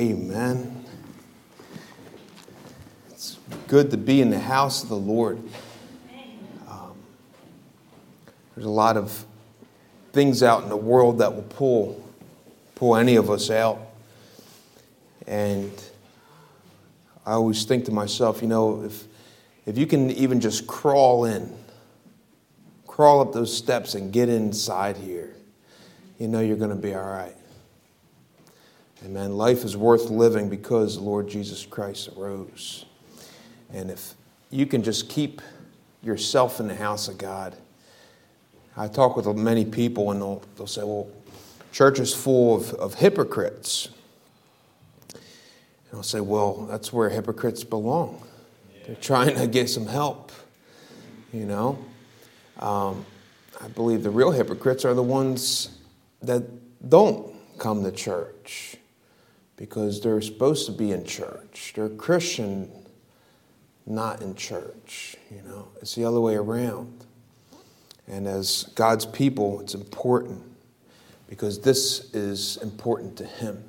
Amen. It's good to be in the house of the Lord. There's a lot of things out in the world that will pull any of us out. And I always think to myself, you know, if you can even just crawl up those steps and get inside here, you know you're going to be all right. Amen. Life is worth living because the Lord Jesus Christ arose. And if you can just keep yourself in the house of God. I talk with many people and they'll say, well, church is full of hypocrites. And I'll say, well, that's where hypocrites belong. Yeah. They're trying to get some help, you know. I believe the real hypocrites are the ones that don't come to church. Because they're supposed to be in church. They're Christian, not in church. You know, it's the other way around. And as God's people, it's important because this is important to Him.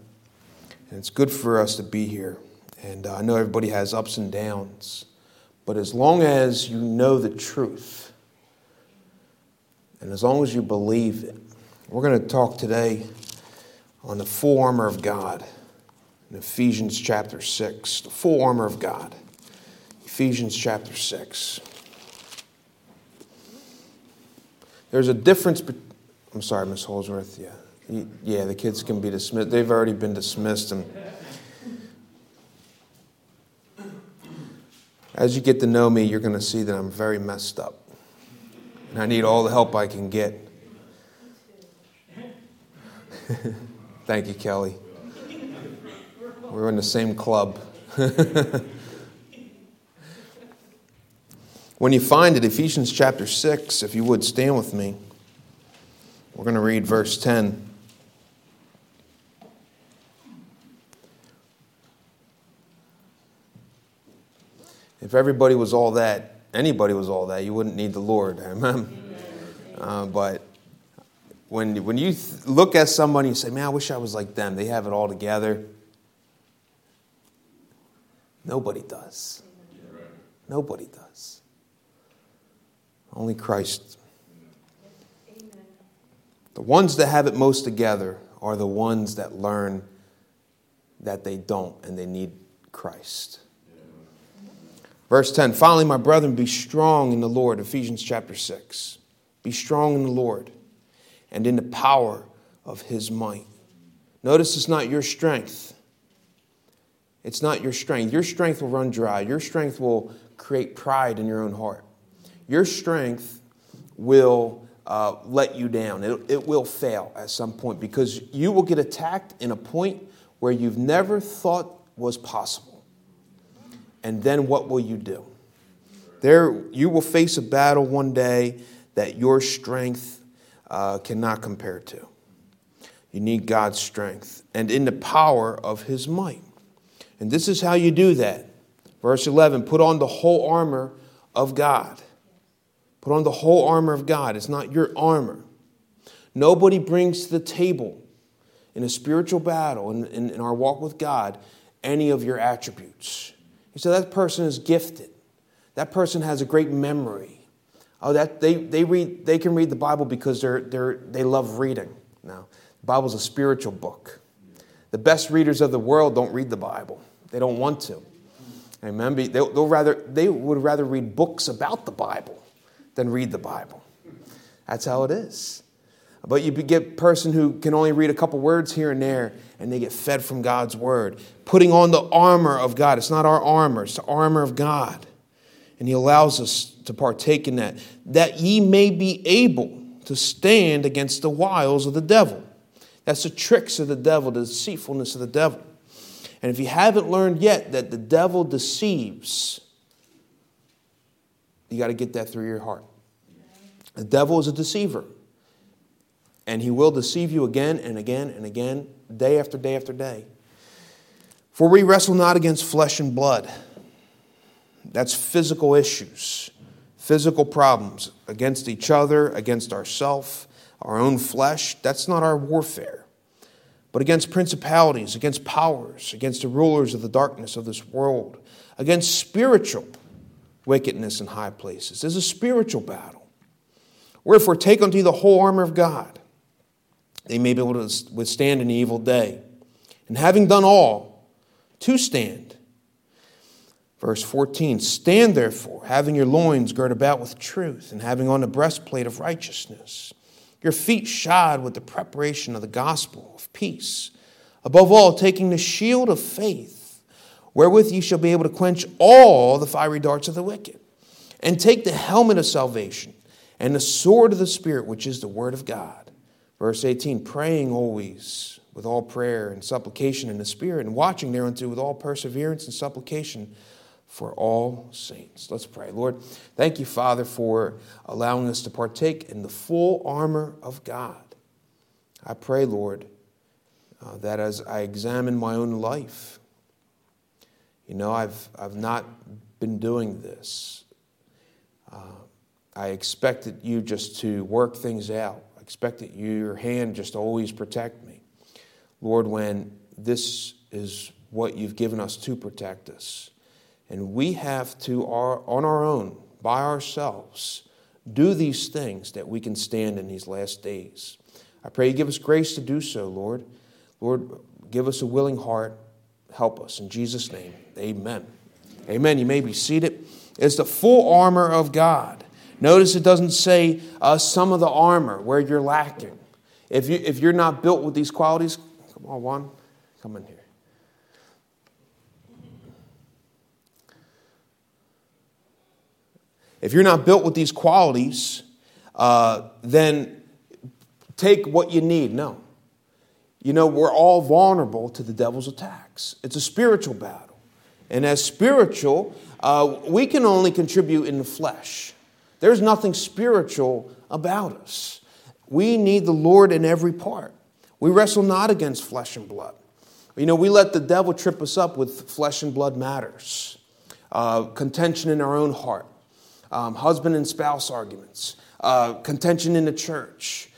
And it's good for us to be here. And I know everybody has ups and downs, but as long as you know the truth and as long as you believe it, we're going to talk today on the full armor of God. In Ephesians chapter 6, the full armor of God. Ephesians chapter 6. There's a difference. I'm sorry, Miss Holdsworth. Yeah, the kids can be dismissed. They've already been dismissed. And as you get to know me, you're going to see that I'm very messed up. And I need all the help I can get. Thank you, Kelly. We're in the same club. When you find it, Ephesians chapter 6, if you would stand with me, we're going to read verse 10. If everybody was all that, anybody was all that, you wouldn't need the Lord. Amen. But when you look at somebody and say, man, I wish I was like them. They have it all together. Nobody does. Nobody does. Only Christ. Amen. The ones that have it most together are the ones that learn that they don't and they need Christ. Amen. Verse 10, finally, my brethren, be strong in the Lord. Ephesians chapter 6. Be strong in the Lord and in the power of His might. Notice it's not your strength. It's not your strength. Your strength will run dry. Your strength will create pride in your own heart. Your strength will let you down. It will fail at some point because you will get attacked in a point where you've never thought was possible. And then what will you do? There, you will face a battle one day that your strength cannot compare to. You need God's strength and in the power of His might. And this is how you do that. Verse 11, put on the whole armor of God. Put on the whole armor of God. It's not your armor. Nobody brings to the table in a spiritual battle, in our walk with God, any of your attributes. You say, that person is gifted. That person has a great memory. Oh, that they can read the Bible because they love reading. Now, the Bible's a spiritual book. The best readers of the world don't read the Bible. They don't want to. Amen. They would rather read books about the Bible than read the Bible. That's how it is. But you get a person who can only read a couple words here and there, and they get fed from God's Word. Putting on the armor of God. It's not our armor. It's the armor of God. And He allows us to partake in that. That ye may be able to stand against the wiles of the devil. That's the tricks of the devil, the deceitfulness of the devil. And if you haven't learned yet that the devil deceives, you got to get that through your heart. The devil is a deceiver. And he will deceive you again and again and again, day after day after day. For we wrestle not against flesh and blood. That's physical issues, physical problems against each other, against ourselves, our own flesh. That's not our warfare. but against principalities, against powers, against the rulers of the darkness of this world, against spiritual wickedness in high places. There's a spiritual battle. Wherefore, take unto you the whole armor of God, that ye may be able to withstand in the evil day. And having done all, to stand. Verse 14, stand therefore, having your loins girt about with truth, and having on the breastplate of righteousness, your feet shod with the preparation of the gospel of peace. Above all, taking the shield of faith, wherewith ye shall be able to quench all the fiery darts of the wicked. And take the helmet of salvation, and the sword of the Spirit, which is the word of God. Verse 18, praying always with all prayer and supplication in the Spirit, and watching thereunto with all perseverance and supplication for all saints. Let's pray. Lord, thank you, Father, for allowing us to partake in the full armor of God. I pray, Lord, that as I examine my own life, I've not been doing this. I expected you just to work things out. I expected your hand just to always protect me. Lord, when this is what you've given us to protect us, and we have to, on our own, by ourselves, do these things that we can stand in these last days. I pray you give us grace to do so, Lord. Lord, give us a willing heart. Help us. In Jesus' name, amen. Amen. You may be seated. It's the full armor of God. Notice it doesn't say some of the armor where you're lacking. If you're not built with these qualities, come on, Juan, come in here. If you're not built with these qualities, then take what you need. No. We're all vulnerable to the devil's attacks. It's a spiritual battle. And as spiritual, we can only contribute in the flesh. There's nothing spiritual about us. We need the Lord in every part. We wrestle not against flesh and blood. We let the devil trip us up with flesh and blood matters, contention in our own heart. Husband and spouse arguments, contention in the church,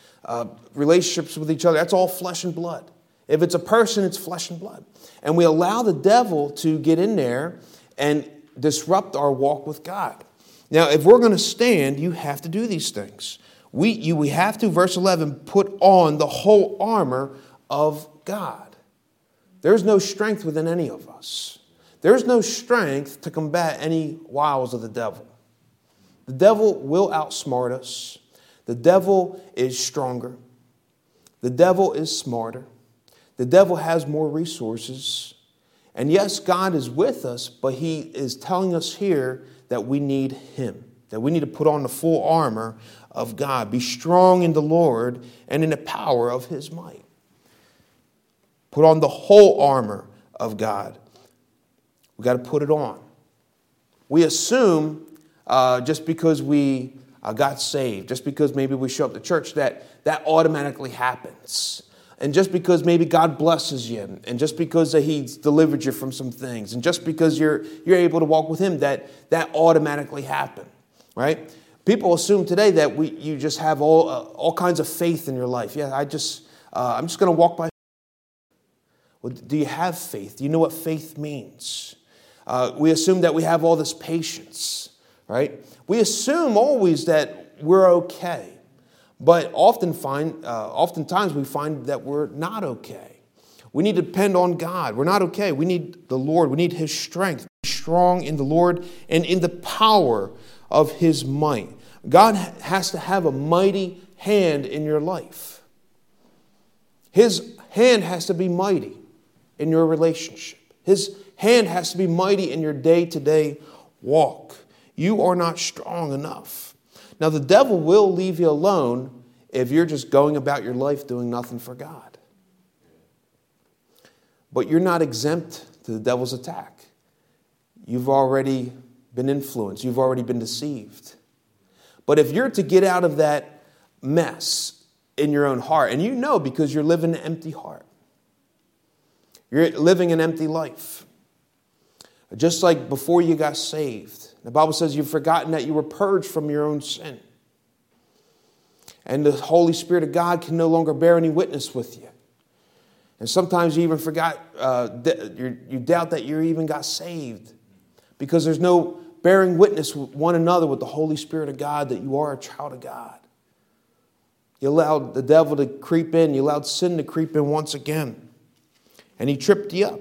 relationships with each other. That's all flesh and blood. If it's a person, it's flesh and blood. And we allow the devil to get in there and disrupt our walk with God. Now, if we're going to stand, you have to do these things. We have to, verse 11, put on the whole armor of God. There's no strength within any of us. There's no strength to combat any wiles of the devil. The devil will outsmart us. The devil is stronger. The devil is smarter. The devil has more resources. And yes, God is with us, but he is telling us here that we need him, that we need to put on the full armor of God. Be strong in the Lord and in the power of his might. Put on the whole armor of God. We've got to put it on. We assume just because we got saved, just because maybe we show up to church, that automatically happens. And just because maybe God blesses you, and just because he's delivered you from some things, and just because you're able to walk with him, that automatically happened, right? People assume today that you just have all kinds of faith in your life. Yeah, I'm just going to walk by. Well, do you have faith? Do you know what faith means? We assume that we have all this patience. Right? We assume always that we're okay, but oftentimes we find that we're not okay. We need to depend on God. We're not okay. We need the Lord. We need his strength. Be strong in the Lord and in the power of his might. God has to have a mighty hand in your life. His hand has to be mighty in your relationship. His hand has to be mighty in your day-to-day walk. You are not strong enough. Now, the devil will leave you alone if you're just going about your life doing nothing for God. But you're not exempt to the devil's attack. You've already been influenced. You've already been deceived. But if you're to get out of that mess in your own heart, and because you're living an empty heart, you're living an empty life. Just like before you got saved, the Bible says you've forgotten that you were purged from your own sin. And the Holy Spirit of God can no longer bear any witness with you. And sometimes you even forgot, you doubt that you even got saved because there's no bearing witness with one another with the Holy Spirit of God that you are a child of God. You allowed the devil to creep in. You allowed sin to creep in once again. And he tripped you up.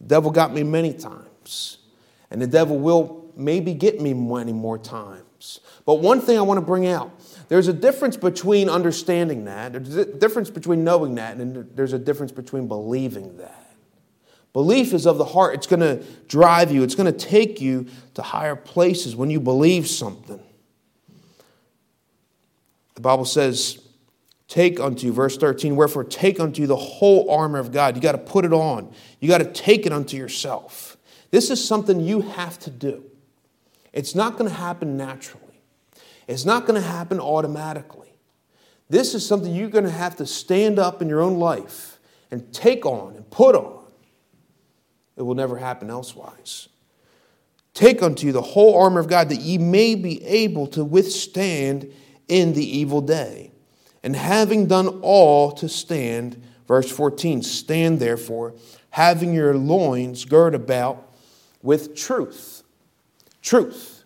The devil got me many times. And the devil will maybe get me many more times. But one thing I want to bring out, there's a difference between understanding that, there's a difference between knowing that, and there's a difference between believing that. Belief is of the heart. It's going to drive you. It's going to take you to higher places when you believe something. The Bible says, take unto, verse 13, wherefore take unto you the whole armor of God. You got to put it on. You got to take it unto yourself. This is something you have to do. It's not going to happen naturally. It's not going to happen automatically. This is something you're going to have to stand up in your own life and take on and put on. It will never happen elsewise. Take unto you the whole armor of God, that ye may be able to withstand in the evil day. And having done all to stand, verse 14, stand therefore, having your loins girt about with truth. Truth.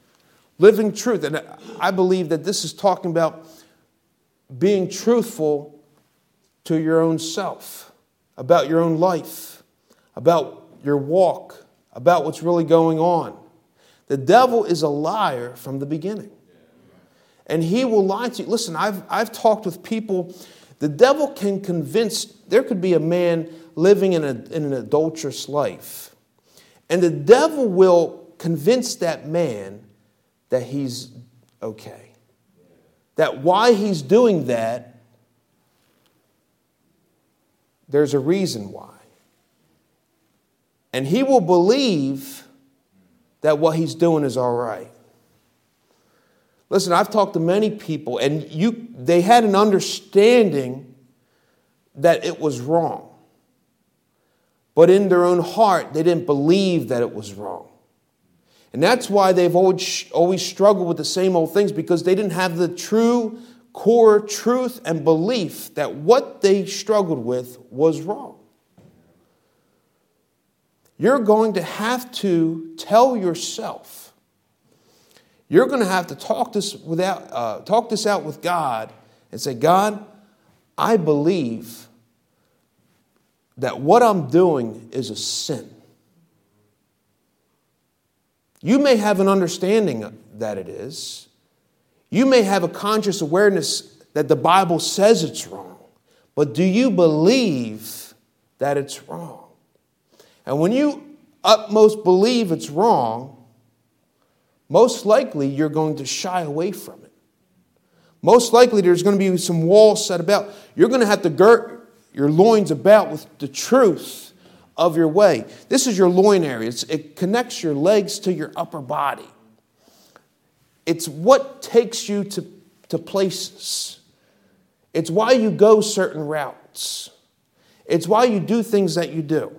Living truth. And I believe that this is talking about being truthful to your own self, about your own life, about your walk, about what's really going on. The devil is a liar from the beginning. And he will lie to you. Listen, I've talked with people. The devil can convince, there could be a man living in an adulterous life. And the devil will convince that man that he's okay. That why he's doing that, there's a reason why. And he will believe that what he's doing is all right. Listen, I've talked to many people, and they had an understanding that it was wrong. But in their own heart, they didn't believe that it was wrong. And that's why they've always struggled with the same old things, because they didn't have the true core truth and belief that what they struggled with was wrong. You're going to have to tell yourself. You're going to have to talk this out with God and say, God, I believe that what I'm doing is a sin. You may have an understanding that it is. You may have a conscious awareness that the Bible says it's wrong. But do you believe that it's wrong? And when you utmost believe it's wrong, most likely you're going to shy away from it. Most likely there's going to be some walls set about. You're going to have to girt your loins about with the truth of your way. This is your loin area. It connects your legs to your upper body. It's what takes you to places. It's why you go certain routes. It's why you do things that you do.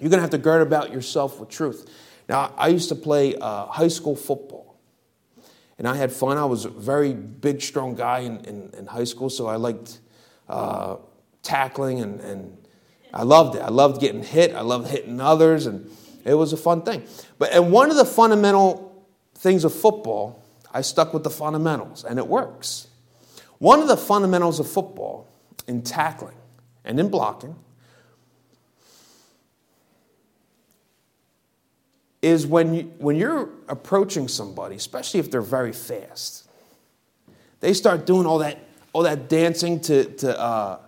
You're going to have to gird about yourself with truth. Now, I used to play high school football, and I had fun. I was a very big, strong guy in high school, so I liked tackling and I loved it. I loved getting hit. I loved hitting others, and it was a fun thing. And one of the fundamental things of football, I stuck with the fundamentals, and it works. One of the fundamentals of football in tackling and in blocking is when you're approaching somebody, especially if they're very fast, they start doing all that dancing to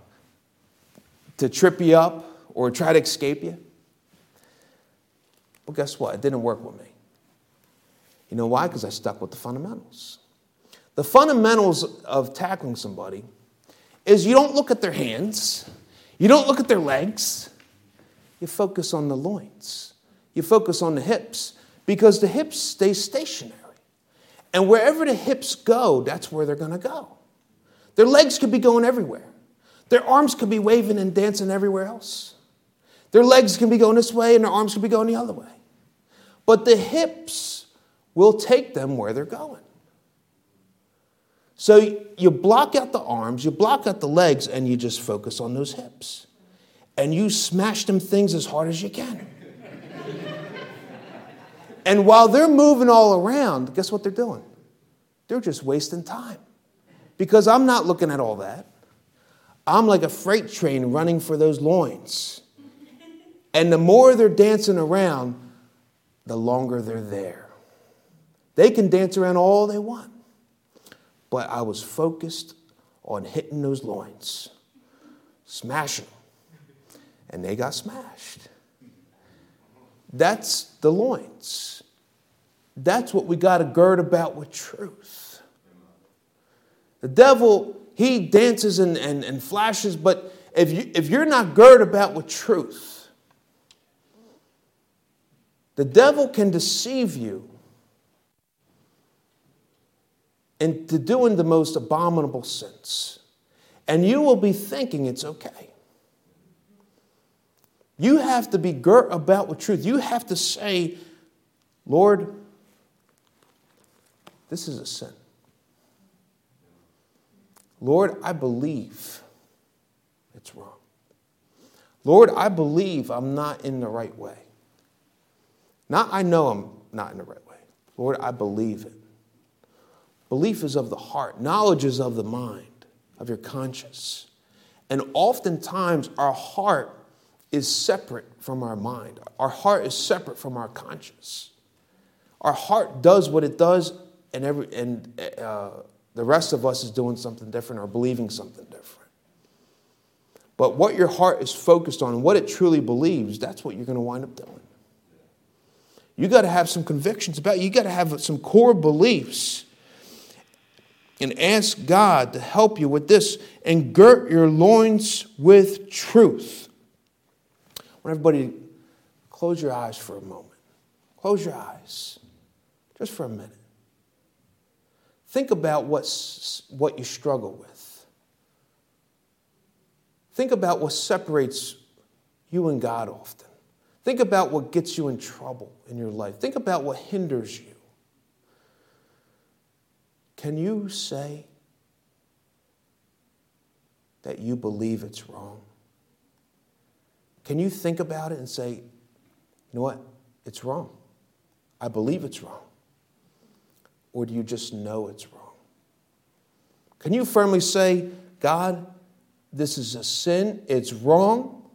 trip you up or try to escape you. Well, guess what? It didn't work with me. You know why? Because I stuck with the fundamentals. The fundamentals of tackling somebody is you don't look at their hands. You don't look at their legs. You focus on the loins. You focus on the hips, because the hips stay stationary. And wherever the hips go, that's where they're going to go. Their legs could be going everywhere. Their arms could be waving and dancing everywhere else. Their legs can be going this way and their arms can be going the other way. But the hips will take them where they're going. So you block out the arms, you block out the legs, and you just focus on those hips. and you smash them things as hard as you can. And while they're moving all around, guess what they're doing? They're just wasting time. Because I'm not looking at all that. I'm like a freight train running for those loins. And the more they're dancing around, the longer they're there. They can dance around all they want. But I was focused on hitting those loins, smashing them, and they got smashed. That's the loins. That's what we got to gird about with truth. The devil, he dances and flashes, but if you're not girded about with truth, the devil can deceive you into doing the most abominable sins. And you will be thinking it's okay. You have to be girt about with truth. You have to say, Lord, this is a sin. Lord, I believe it's wrong. Lord, I believe I'm not in the right way. Not I know I'm not in the right way. Lord, I believe it. Belief is of the heart. Knowledge is of the mind, of your conscience. And oftentimes our heart is separate from our mind. Our heart is separate from our conscience. Our heart does what it does, and the rest of us is doing something different or believing something different. But what your heart is focused on and what it truly believes, that's what you're going to wind up doing. You got to have some convictions about it. You got to have some core beliefs and ask God to help you with this and girt your loins with truth. I want everybody to close your eyes for a moment. Close your eyes just for a minute. Think about what you struggle with. Think about what separates you and God often. Think about what gets you in trouble in your life. Think about what hinders you. Can you say that you believe it's wrong? Can you think about it and say, you know what, it's wrong. I believe it's wrong. Or do you just know it's wrong? Can you firmly say, God, this is a sin. It's wrong.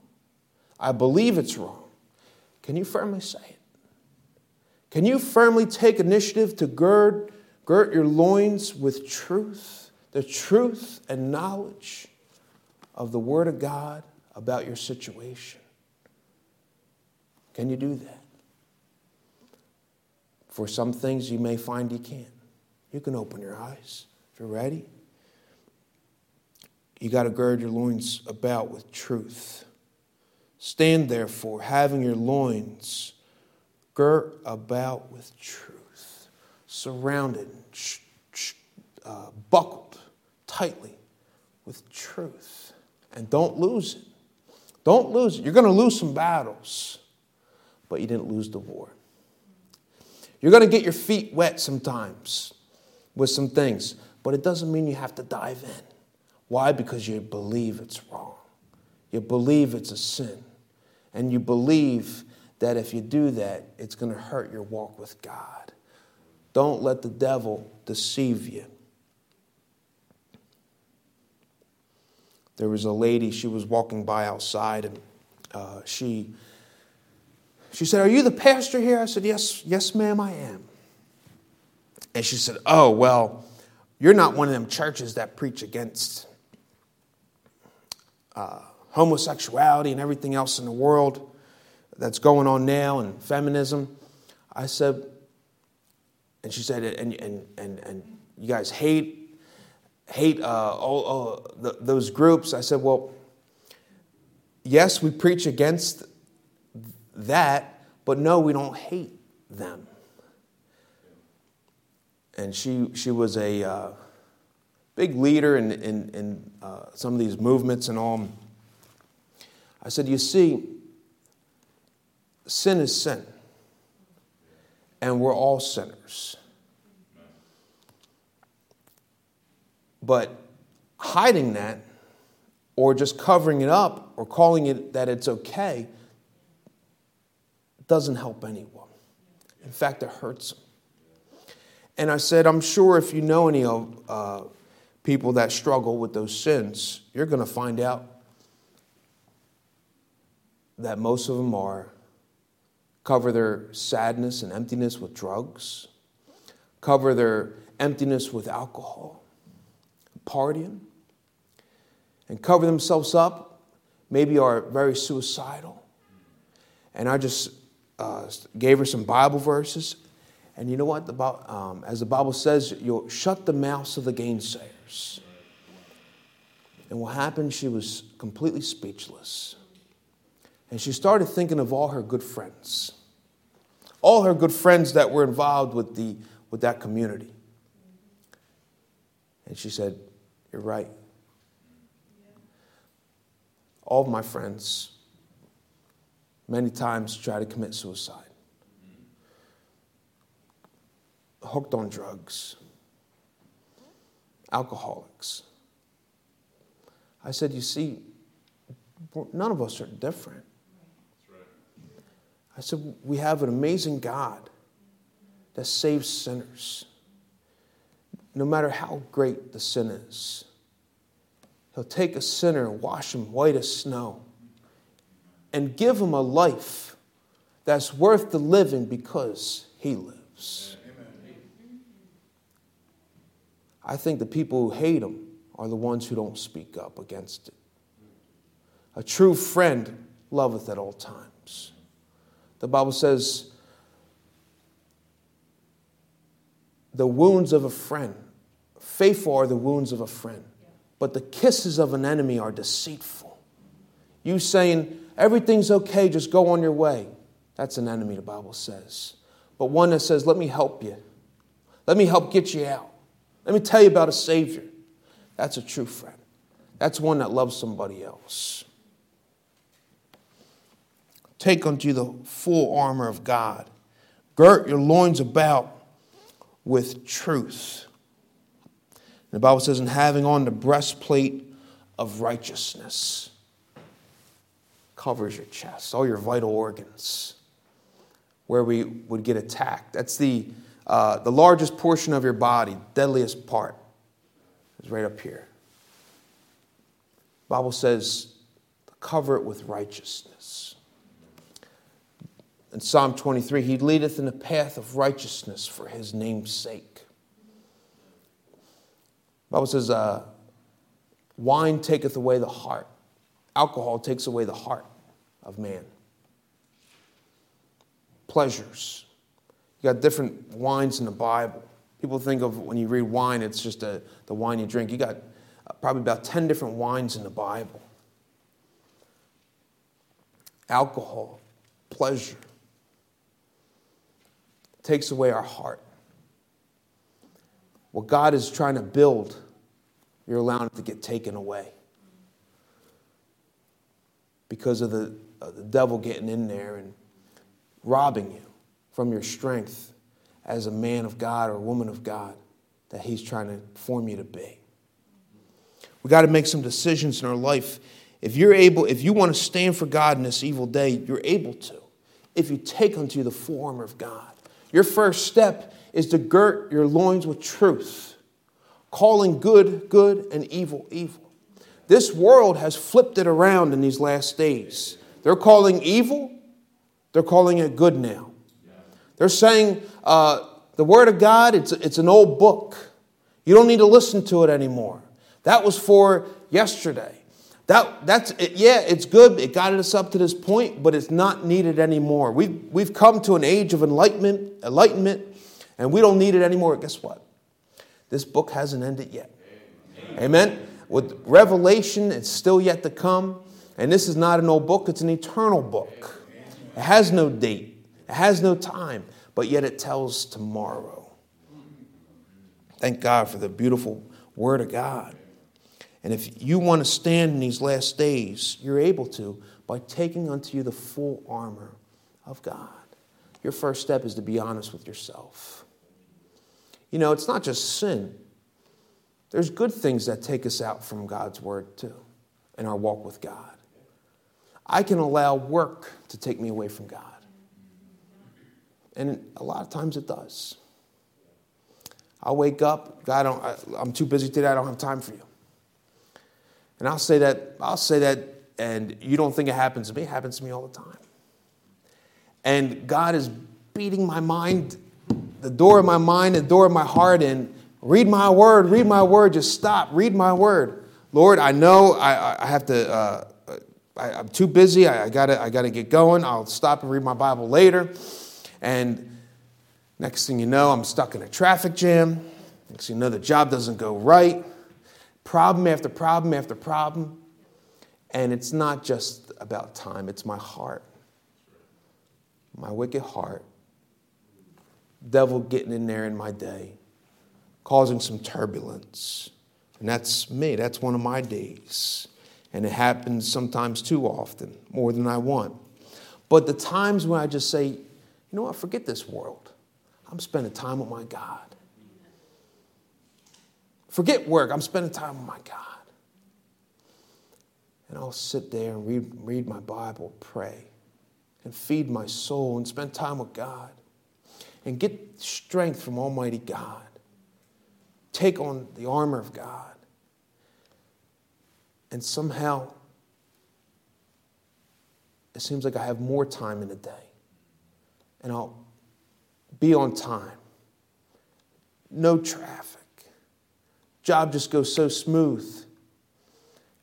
I believe it's wrong. Can you firmly say it? Can you firmly take initiative to gird your loins with truth, the truth and knowledge of the Word of God about your situation? Can you do that? For some things you may find you can't. You can open your eyes if you're ready. You got to gird your loins about with truth. Stand therefore, having your loins girt about with truth, surrounded, buckled tightly with truth. And don't lose it. Don't lose it. You're going to lose some battles, but you didn't lose the war. You're going to get your feet wet sometimes with some things, but it doesn't mean you have to dive in. Why? Because you believe it's wrong. You believe it's a sin. And you believe that if you do that, it's going to hurt your walk with God. Don't let the devil deceive you. There was a lady, she was walking by outside, and she said, "Are you the pastor here?" I said, yes, ma'am, I am." And she said, "Oh, well, you're not one of them churches that preach against homosexuality and everything else in the world that's going on now and feminism." I said, and she said, and you guys hate those groups. I said, "Well, yes, we preach against that, but no, we don't hate them." And she was a big leader in some of these movements and all. I said, "You see, sin is sin, and we're all sinners. But hiding that or just covering it up or calling it that it's okay doesn't help anyone. In fact, it hurts them. And I said, I'm sure if you know any of people that struggle with those sins, you're going to find out that most of them cover their sadness and emptiness with drugs, cover their emptiness with alcohol, partying, and cover themselves up, maybe are very suicidal. And I just gave her some Bible verses. And you know what? As the Bible says, you'll shut the mouths of the gainsayers. And what happened, she was completely speechless. And she started thinking of all her good friends. All her good friends that were involved with that community. And she said, "You're right. All of my friends many times try to commit suicide. Hooked on drugs, alcoholics." I said, "You see, none of us are different." That's right. I said, "We have an amazing God that saves sinners. No matter how great the sin is, He'll take a sinner and wash him white as snow and give him a life that's worth the living because He lives." I think the people who hate Him are the ones who don't speak up against it. A true friend loveth at all times. The Bible says, the wounds of a friend, faithful are the wounds of a friend, but the kisses of an enemy are deceitful. You saying, everything's okay, just go on your way. That's an enemy, the Bible says. But one that says, let me help you. Let me help get you out. Let me tell you about a Savior. That's a true friend. That's one that loves somebody else. Take unto you the full armor of God. Girt your loins about with truth. And the Bible says, and having on the breastplate of righteousness. Covers your chest, all your vital organs, where we would get attacked. That's the largest portion of your body, deadliest part, is right up here. The Bible says, cover it with righteousness. In Psalm 23, He leadeth in the path of righteousness for His name's sake. The Bible says, wine taketh away the heart. Alcohol takes away the heart of man. Pleasures. You got different wines in the Bible. People think of when you read wine, it's just the wine you drink. You got probably about 10 different wines in the Bible. Alcohol, pleasure, takes away our heart. What God is trying to build, you're allowing it to get taken away because of the devil getting in there and robbing you from your strength as a man of God or a woman of God that He's trying to form you to be. We got to make some decisions in our life. If you want to stand for God in this evil day, you're able to. If you take unto you the full armor of God. Your first step is to girt your loins with truth, calling good, good, and evil, evil. This world has flipped it around in these last days. They're calling evil, they're calling it good now. They're saying the Word of God, it's an old book. You don't need to listen to it anymore. That was for yesterday. It's good. It got us up to this point, but it's not needed anymore. We've come to an age of enlightenment, and we don't need it anymore. Guess what? This book hasn't ended yet. Amen. With Revelation, it's still yet to come. And this is not an old book. It's an eternal book. It has no date. It has no time, but yet it tells tomorrow. Thank God for the beautiful Word of God. And if you want to stand in these last days, you're able to by taking unto you the full armor of God. Your first step is to be honest with yourself. You know, it's not just sin. There's good things that take us out from God's Word too. in our walk with God. I can allow work to take me away from God. And a lot of times it does. I'll wake up, God, I'm too busy today, I don't have time for you. And I'll say that, and you don't think it happens to me. It happens to me all the time. And God is beating my mind, the door of my mind, the door of my heart in. Read my word, just stop. Read my word. Lord, I know I have to, I'm too busy. I gotta get going. I'll stop and read my Bible later. And next thing you know, I'm stuck in a traffic jam. Next thing you know, the job doesn't go right. Problem after problem after problem. And it's not just about time. It's my heart. My wicked heart. Devil getting in there in my day. Causing some turbulence. And that's me. That's one of my days. And it happens sometimes too often. More than I want. But the times when I just say, you know what, forget this world. I'm spending time with my God. Forget work. I'm spending time with my God. And I'll sit there and read my Bible, pray, and feed my soul and spend time with God and get strength from Almighty God. Take on the armor of God. And somehow, it seems like I have more time in the day. And I'll be on time. No traffic. Job just goes so smooth,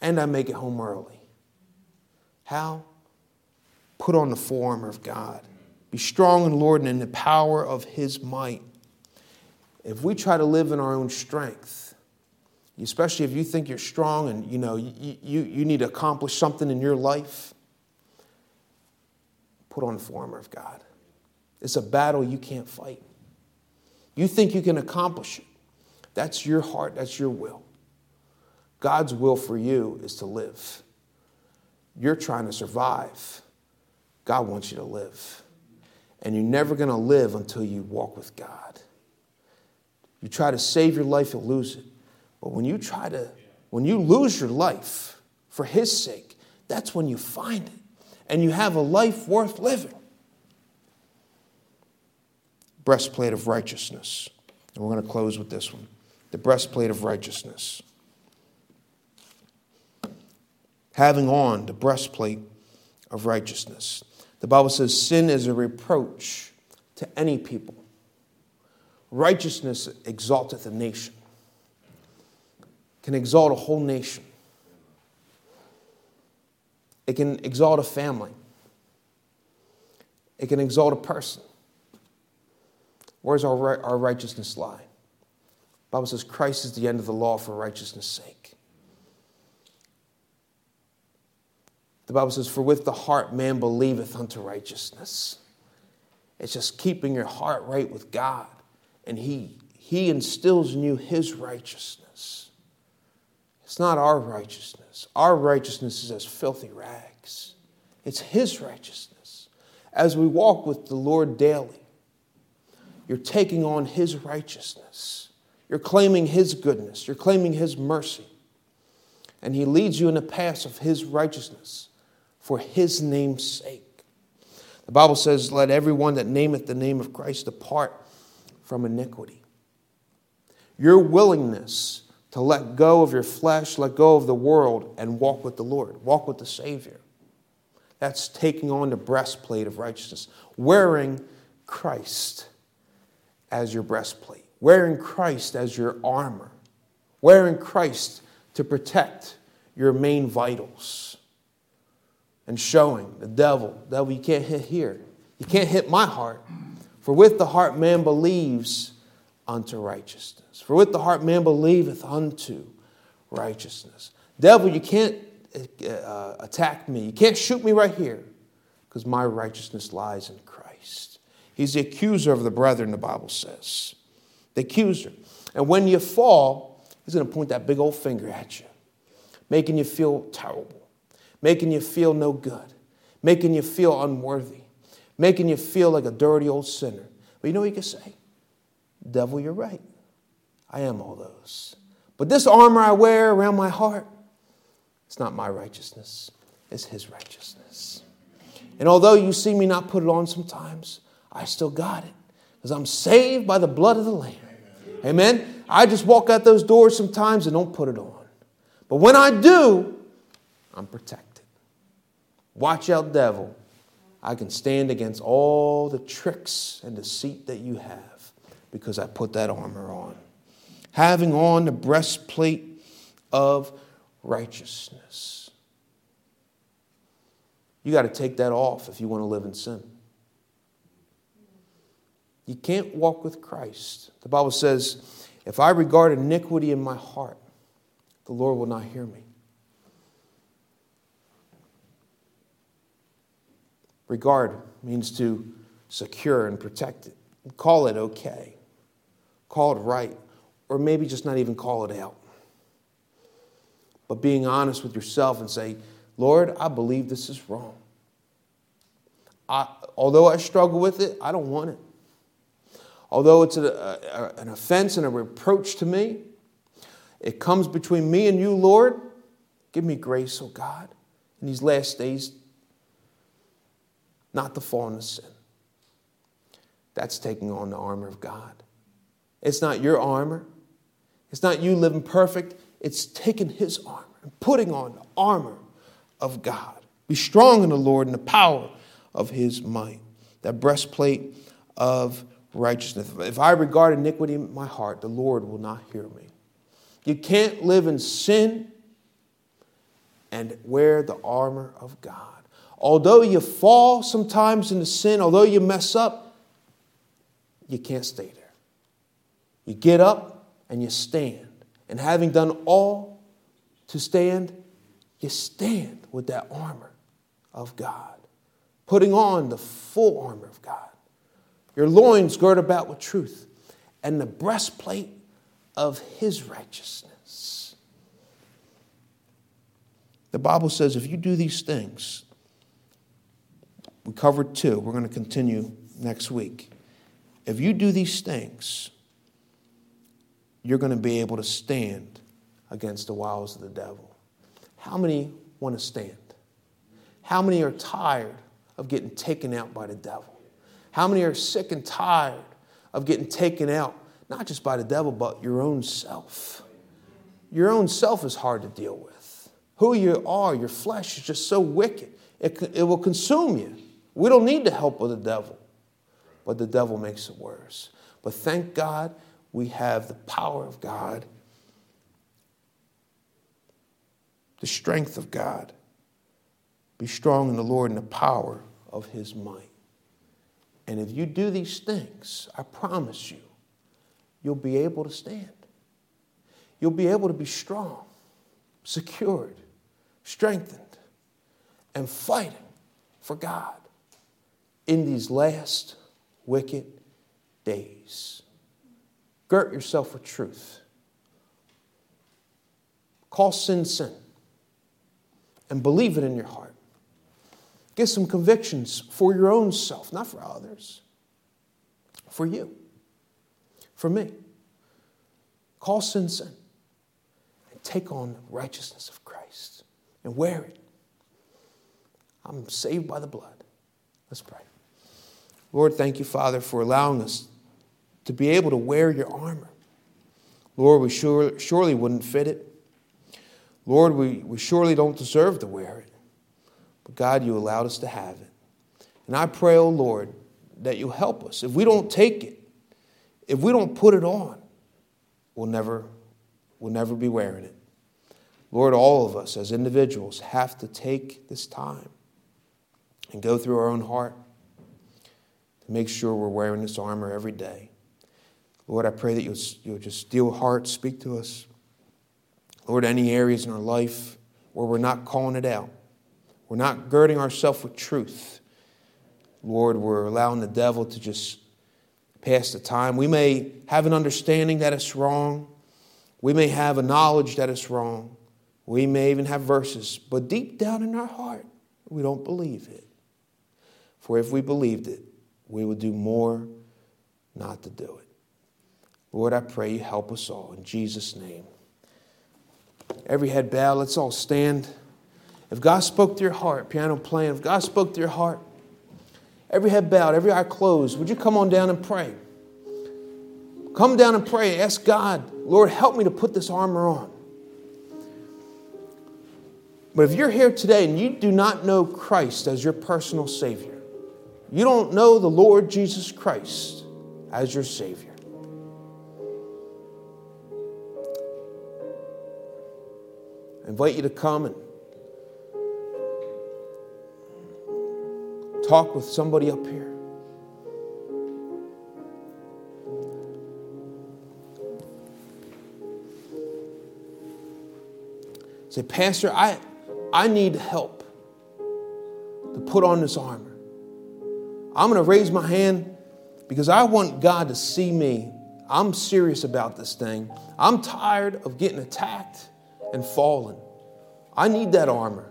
and I make it home early. How? Put on the full armor of God. Be strong in the Lord and in the power of His might. If we try to live in our own strength, especially if you think you're strong and you know you need to accomplish something in your life, put on the full armor of God. It's a battle you can't fight. You think you can accomplish it. That's your heart. That's your will. God's will for you is to live. You're trying to survive. God wants you to live. And you're never going to live until you walk with God. You try to save your life, you'll lose it. But when you lose your life for His sake, that's when you find it. And you have a life worth living. Breastplate of righteousness. And we're going to close with this one. The breastplate of righteousness. Having on the breastplate of righteousness. The Bible says sin is a reproach to any people. Righteousness exalteth a nation. Can exalt a whole nation. It can exalt a family. It can exalt a person. Where's our righteousness lie? The Bible says Christ is the end of the law for righteousness' sake. The Bible says, for with the heart man believeth unto righteousness. It's just keeping your heart right with God. And He instills in you His righteousness. It's not our righteousness. Our righteousness is as filthy rags. It's His righteousness. As we walk with the Lord daily, you're taking on His righteousness. You're claiming His goodness. You're claiming His mercy. And He leads you in the paths of His righteousness for His name's sake. The Bible says, let everyone that nameth the name of Christ depart from iniquity. Your willingness to let go of your flesh, let go of the world, and walk with the Lord, walk with the Savior. That's taking on the breastplate of righteousness, wearing Christ as your breastplate, wearing Christ as your armor, wearing Christ to protect your main vitals, and showing the devil, you can't hit here. You can't hit my heart. For with the heart man believes unto righteousness. For with the heart man believeth unto righteousness. Devil, you can't attack me. You can't shoot me right here because my righteousness lies in Christ. He's the accuser of the brethren, the Bible says. The accuser. And when you fall, he's going to point that big old finger at you, making you feel terrible, making you feel no good, making you feel unworthy, making you feel like a dirty old sinner. But you know what you can say? Devil, you're right. I am all those. But this armor I wear around my heart It's not my righteousness. It's his righteousness. And although you see me not put it on sometimes, I still got it. Because I'm saved by the blood of the Lamb. Amen. I just walk out those doors sometimes and don't put it on. But when I do, I'm protected. Watch out, devil. I can stand against all the tricks and deceit that you have because I put that armor on. Having on the breastplate of righteousness. You got to take that off if you want to live in sin. You can't walk with Christ. The Bible says, if I regard iniquity in my heart, the Lord will not hear me. Regard means to secure and protect it. Call it okay. Call it right. Or maybe just not even call it out. But being honest with yourself and say, Lord, I believe this is wrong. Although I struggle with it, I don't want it. Although it's an offense and a reproach to me, it comes between me and you, Lord. Give me grace, oh God, in these last days, not to fall into sin. That's taking on the armor of God. It's not your armor. It's not you living perfect. It's taking his armor and putting on the armor of God. Be strong in the Lord and the power of his might. That breastplate of righteousness. If I regard iniquity in my heart, the Lord will not hear me. You can't live in sin and wear the armor of God. Although you fall sometimes into sin, although you mess up, you can't stay there. You get up and you stand. And having done all to stand, you stand with that armor of God. Putting on the full armor of God. Your loins gird about with truth, and the breastplate of his righteousness. The Bible says if you do these things, we covered two. We're going to continue next week. If you do these things, you're going to be able to stand against the wiles of the devil. How many want to stand? How many are tired of getting taken out by the devil? How many are sick and tired of getting taken out, not just by the devil, but your own self? Your own self is hard to deal with. Who you are, your flesh is just so wicked. It will consume you. We don't need the help of the devil, but the devil makes it worse. But thank God we have the power of God, the strength of God. Be strong in the Lord and the power of his might. And if you do these things, I promise you, you'll be able to stand. You'll be able to be strong, secured, strengthened, and fighting for God in these last wicked days. Girt yourself with truth. Call sin, sin, and believe it in your heart. Get some convictions for your own self, not for others. For you. For me. Call sin, sin. And take on the righteousness of Christ. And wear it. I'm saved by the blood. Let's pray. Lord, thank you, Father, for allowing us to be able to wear your armor. Lord, we surely wouldn't fit it. Lord, we surely don't deserve to wear it. But God, you allowed us to have it. And I pray, oh Lord, that you help us. If we don't take it, if we don't put it on, we'll never be wearing it. Lord, all of us as individuals have to take this time and go through our own heart to make sure we're wearing this armor every day. Lord, I pray that you'll just deal with hearts, speak to us. Lord, any areas in our life where we're not calling it out, we're not girding ourselves with truth. Lord, we're allowing the devil to just pass the time. We may have an understanding that it's wrong. We may have a knowledge that it's wrong. We may even have verses. But deep down in our heart, we don't believe it. For if we believed it, we would do more not to do it. Lord, I pray you help us all in Jesus' name. Every head bowed, let's all stand. If God spoke to your heart, piano playing, if God spoke to your heart, every head bowed, every eye closed, would you come on down and pray? Come down and pray. Ask God, Lord, help me to put this armor on. But if you're here today and you do not know Christ as your personal Savior, you don't know the Lord Jesus Christ as your Savior, I invite you to come and talk with somebody up here. Say, Pastor, I need help to put on this armor. I'm going to raise my hand because I want God to see me. I'm serious about this thing. I'm tired of getting attacked and falling. I need that armor.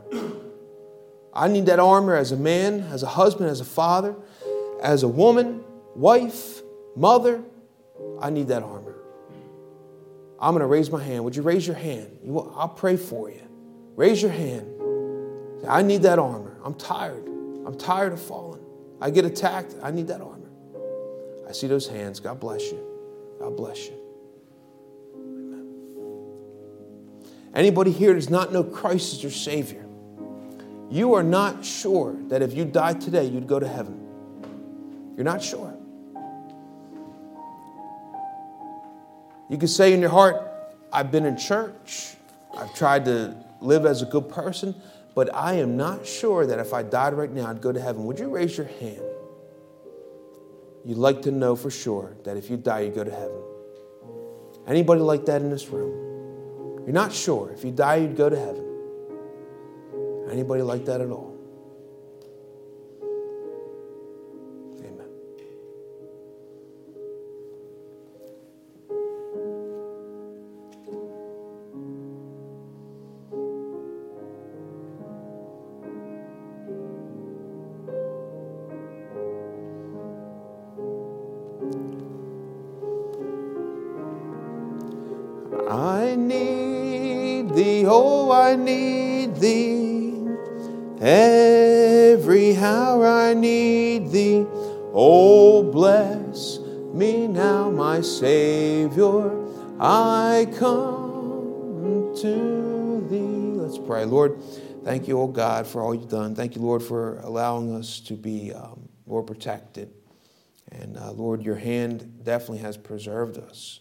I need that armor as a man, as a husband, as a father, as a woman, wife, mother. I need that armor. I'm going to raise my hand. Would you raise your hand? I'll pray for you. Raise your hand. I need that armor. I'm tired. I'm tired of falling. I get attacked. I need that armor. I see those hands. God bless you. God bless you. Amen. Anybody here does not know Christ as your Savior? You are not sure that if you died today, you'd go to heaven. You're not sure. You could say in your heart, I've been in church, I've tried to live as a good person, but I am not sure that if I died right now, I'd go to heaven. Would you raise your hand? You'd like to know for sure that if you die, you go to heaven. Anybody like that in this room? You're not sure. If you die, you'd go to heaven. Anybody like that at all? I need thee, every hour I need thee. Oh, bless me now, my Savior, I come to thee. Let's pray. Lord, thank you, oh God, for all you've done. Thank you, Lord, for allowing us to be, Lord, protected. And, Lord, your hand definitely has preserved us.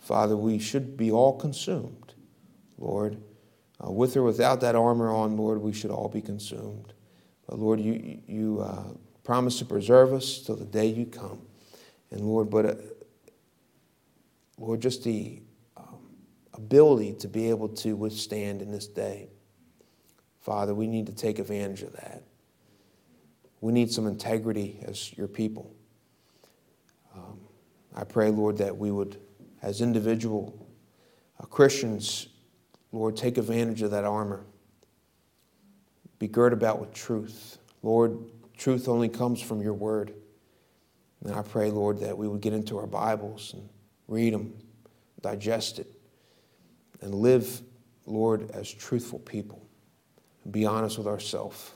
Father, we should be all consumed, Lord. With or without that armor on, Lord, we should all be consumed. But Lord, you promise to preserve us till the day you come. And Lord, Lord, just the ability to be able to withstand in this day. Father, we need to take advantage of that. We need some integrity as your people. I pray, Lord, that we would, as individual Christians, Lord, take advantage of that armor. Be girt about with truth. Lord, truth only comes from your word. And I pray, Lord, that we would get into our Bibles and read them, digest it, and live, Lord, as truthful people. And be honest with ourselves.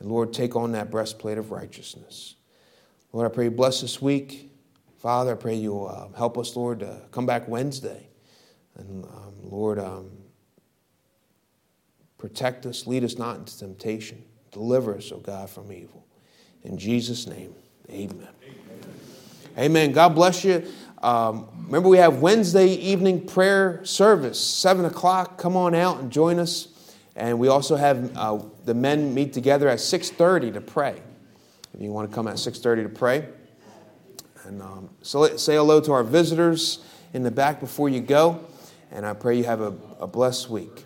And Lord, take on that breastplate of righteousness. Lord, I pray you bless this week. Father, I pray you help us, Lord, to come back Wednesday. And Lord, protect us, lead us not into temptation. Deliver us, oh God, from evil. In Jesus' name, amen. Amen. God bless you. Remember, we have Wednesday evening prayer service, 7 o'clock. Come on out and join us. And we also have the men meet together at 6:30 to pray. If you want to come at 6:30 to pray. And so say hello to our visitors in the back before you go. And I pray you have a blessed week.